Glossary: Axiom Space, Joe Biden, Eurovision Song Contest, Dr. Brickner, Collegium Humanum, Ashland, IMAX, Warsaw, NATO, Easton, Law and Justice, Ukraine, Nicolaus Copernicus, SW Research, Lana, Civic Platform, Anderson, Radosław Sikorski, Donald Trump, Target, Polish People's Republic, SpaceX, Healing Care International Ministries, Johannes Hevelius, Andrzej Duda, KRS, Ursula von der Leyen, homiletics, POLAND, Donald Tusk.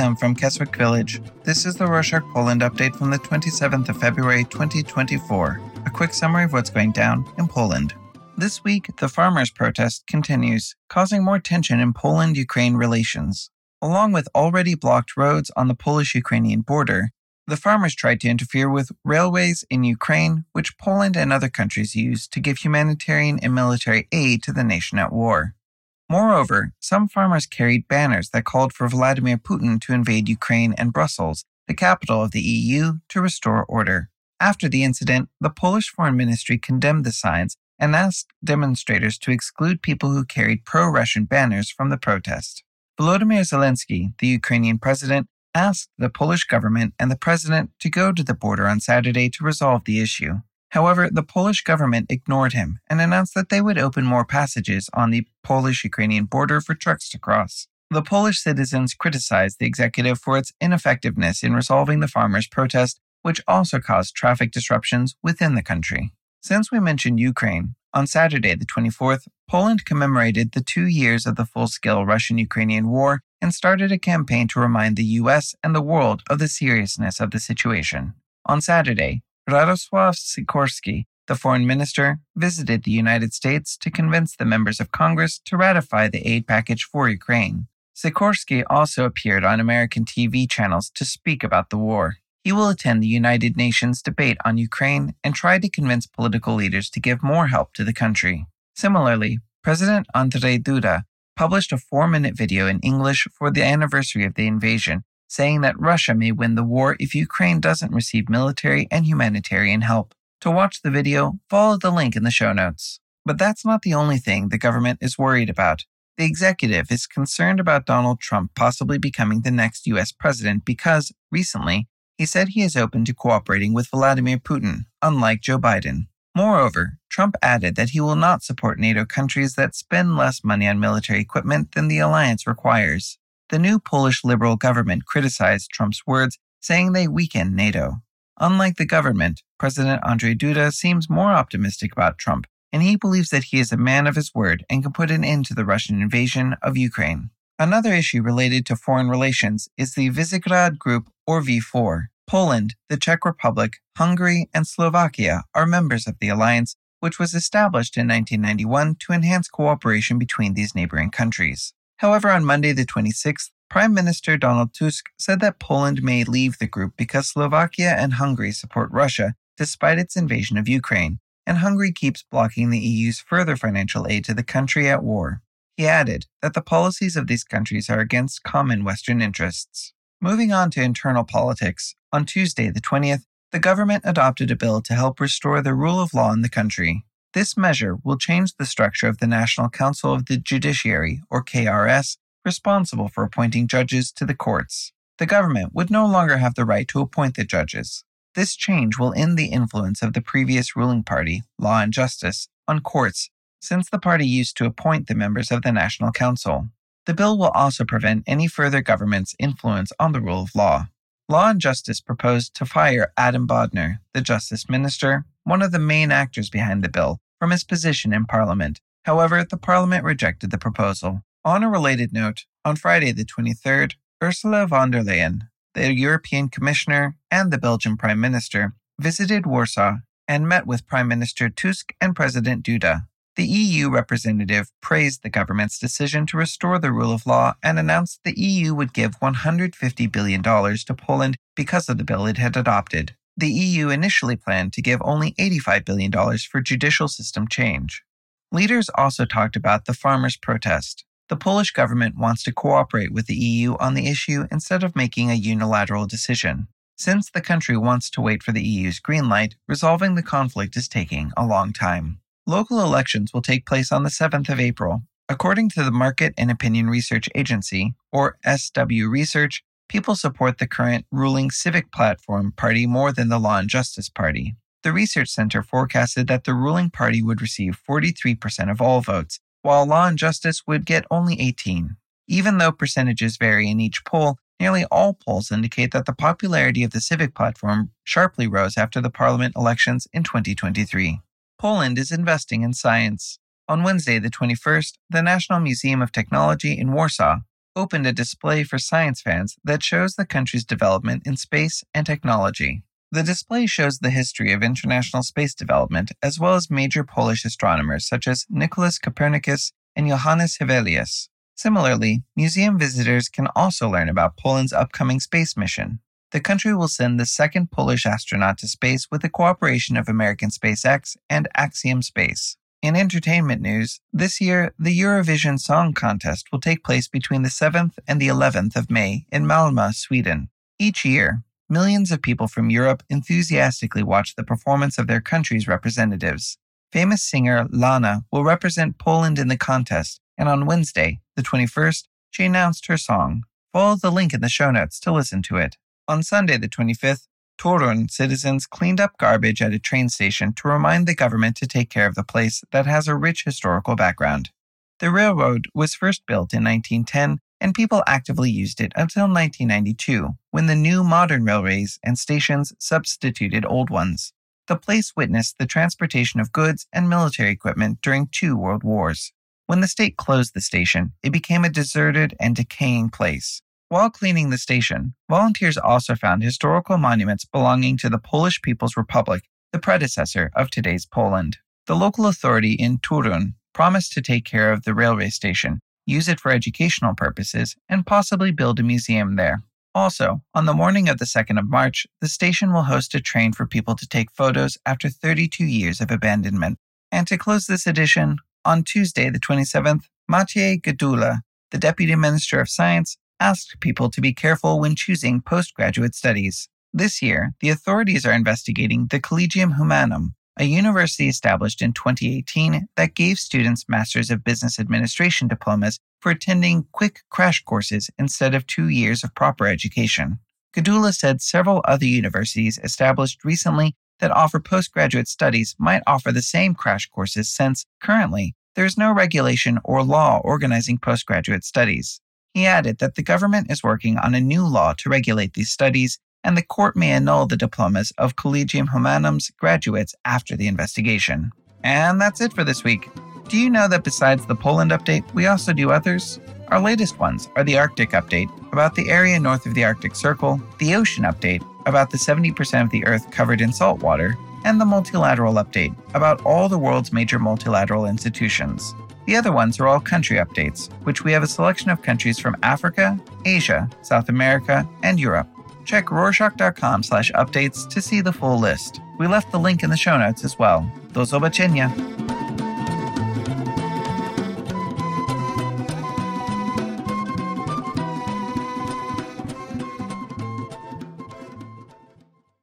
Witam from Keswick Village. This is the Rorschach Poland update from the 27th of February 2024. A quick summary of what's going down in Poland. This week, the farmers' protest continues, causing more tension in Poland-Ukraine relations. Along with already blocked roads on the Polish-Ukrainian border, the farmers tried to interfere with railways in Ukraine, which Poland and other countries use to give humanitarian and military aid to the nation at war. Moreover, some farmers carried banners that called for Vladimir Putin to invade Ukraine and Brussels, the capital of the EU, to restore order. After the incident, the Polish Foreign Ministry condemned the signs and asked demonstrators to exclude people who carried pro-Russian banners from the protest. Volodymyr Zelensky, the Ukrainian president, asked the Polish government and the president to go to the border on Saturday to resolve the issue. However, the Polish government ignored him and announced that they would open more passages on the Polish-Ukrainian border for trucks to cross. The Polish citizens criticized the executive for its ineffectiveness in resolving the farmers' protest, which also caused traffic disruptions within the country. Since we mentioned Ukraine, on Saturday the 24th, Poland commemorated the 2 years of the full-scale Russian-Ukrainian war and started a campaign to remind the U.S. and the world of the seriousness of the situation. On Saturday, Radosław Sikorski, the foreign minister, visited the United States to convince the members of Congress to ratify the aid package for Ukraine. Sikorski also appeared on American TV channels to speak about the war. He will attend the United Nations debate on Ukraine and try to convince political leaders to give more help to the country. Similarly, President Andrzej Duda published a 4-minute video in English for the anniversary of the invasion, saying that Russia may win the war if Ukraine doesn't receive military and humanitarian help. To watch the video, follow the link in the show notes. But that's not the only thing the government is worried about. The executive is concerned about Donald Trump possibly becoming the next U.S. president because, recently, he said he is open to cooperating with Vladimir Putin, unlike Joe Biden. Moreover, Trump added that he will not support NATO countries that spend less money on military equipment than the alliance requires. The new Polish liberal government criticized Trump's words, saying they weaken NATO. Unlike the government, President Andrzej Duda seems more optimistic about Trump, and he believes that he is a man of his word and can put an end to the Russian invasion of Ukraine. Another issue related to foreign relations is the Visegrad Group, or V4. Poland, the Czech Republic, Hungary, and Slovakia are members of the alliance, which was established in 1991 to enhance cooperation between these neighboring countries. However, on Monday the 26th, Prime Minister Donald Tusk said that Poland may leave the group because Slovakia and Hungary support Russia despite its invasion of Ukraine, and Hungary keeps blocking the EU's further financial aid to the country at war. He added that the policies of these countries are against common Western interests. Moving on to internal politics, on Tuesday the 20th, the government adopted a bill to help restore the rule of law in the country. This measure will change the structure of the National Council of the Judiciary, or KRS, responsible for appointing judges to the courts. The government would no longer have the right to appoint the judges. This change will end the influence of the previous ruling party, Law and Justice, on courts, since the party used to appoint the members of the National Council. The bill will also prevent any further government's influence on the rule of law. Law and Justice proposed to fire Adam Bodnar, the Justice Minister, one of the main actors behind the bill, from his position in Parliament. However, the Parliament rejected the proposal. On a related note, on Friday the 23rd, Ursula von der Leyen, the European Commissioner and the Belgian Prime Minister, visited Warsaw and met with Prime Minister Tusk and President Duda. The EU representative praised the government's decision to restore the rule of law and announced the EU would give $150 billion to Poland because of the bill it had adopted. The EU initially planned to give only $85 billion for judicial system change. Leaders also talked about the farmers' protest. The Polish government wants to cooperate with the EU on the issue instead of making a unilateral decision. Since the country wants to wait for the EU's green light, resolving the conflict is taking a long time. Local elections will take place on the 7th of April. According to the Market and Opinion Research Agency, or SW Research, people support the current ruling Civic Platform party more than the Law and Justice party. The research center forecasted that the ruling party would receive 43% of all votes, while Law and Justice would get only 18%. Even though percentages vary in each poll, nearly all polls indicate that the popularity of the Civic Platform sharply rose after the parliament elections in 2023. Poland is investing in science. On Wednesday the 21st, the National Museum of Technology in Warsaw opened a display for science fans that shows the country's development in space and technology. The display shows the history of international space development, as well as major Polish astronomers such as Nicolaus Copernicus and Johannes Hevelius. Similarly, museum visitors can also learn about Poland's upcoming space mission. The country will send the second Polish astronaut to space with the cooperation of American SpaceX and Axiom Space. In entertainment news, this year, the Eurovision Song Contest will take place between the 7th and the 11th of May in Malmö, Sweden. Each year, millions of people from Europe enthusiastically watch the performance of their country's representatives. Famous singer Lana will represent Poland in the contest, and on Wednesday, the 21st, she announced her song. Follow the link in the show notes to listen to it. On Sunday, the 25th, Torun citizens cleaned up garbage at a train station to remind the government to take care of the place that has a rich historical background. The railroad was first built in 1910, and people actively used it until 1992, when the new modern railways and stations substituted old ones. The place witnessed the transportation of goods and military equipment during two world wars. When the state closed the station, it became a deserted and decaying place. While cleaning the station, volunteers also found historical monuments belonging to the Polish People's Republic, the predecessor of today's Poland. The local authority in Torun promised to take care of the railway station, use it for educational purposes, and possibly build a museum there. Also, on the morning of the 2nd of March, the station will host a train for people to take photos after 32 years of abandonment. And to close this edition, on Tuesday, the 27th, Maciej Gadula, the Deputy Minister of Science, asked people to be careful when choosing postgraduate studies. This year, the authorities are investigating the Collegium Humanum, a university established in 2018 that gave students Masters of Business Administration diplomas for attending quick crash courses instead of 2 years of proper education. Gadula said several other universities established recently that offer postgraduate studies might offer the same crash courses since, currently, there is no regulation or law organizing postgraduate studies. He added that the government is working on a new law to regulate these studies, and the court may annul the diplomas of Collegium Humanum's graduates after the investigation. And that's it for this week. Do you know that besides the Poland update, we also do others? Our latest ones are the Arctic update, about the area north of the Arctic Circle, the ocean update, about the 70% of the Earth covered in salt water, and the multilateral update, about all the world's major multilateral institutions. The other ones are all country updates, which we have a selection of countries from Africa, Asia, South America, and Europe. Check Rorschach.com/updates to see the full list. We left the link in the show notes as well. Do zobaczenia!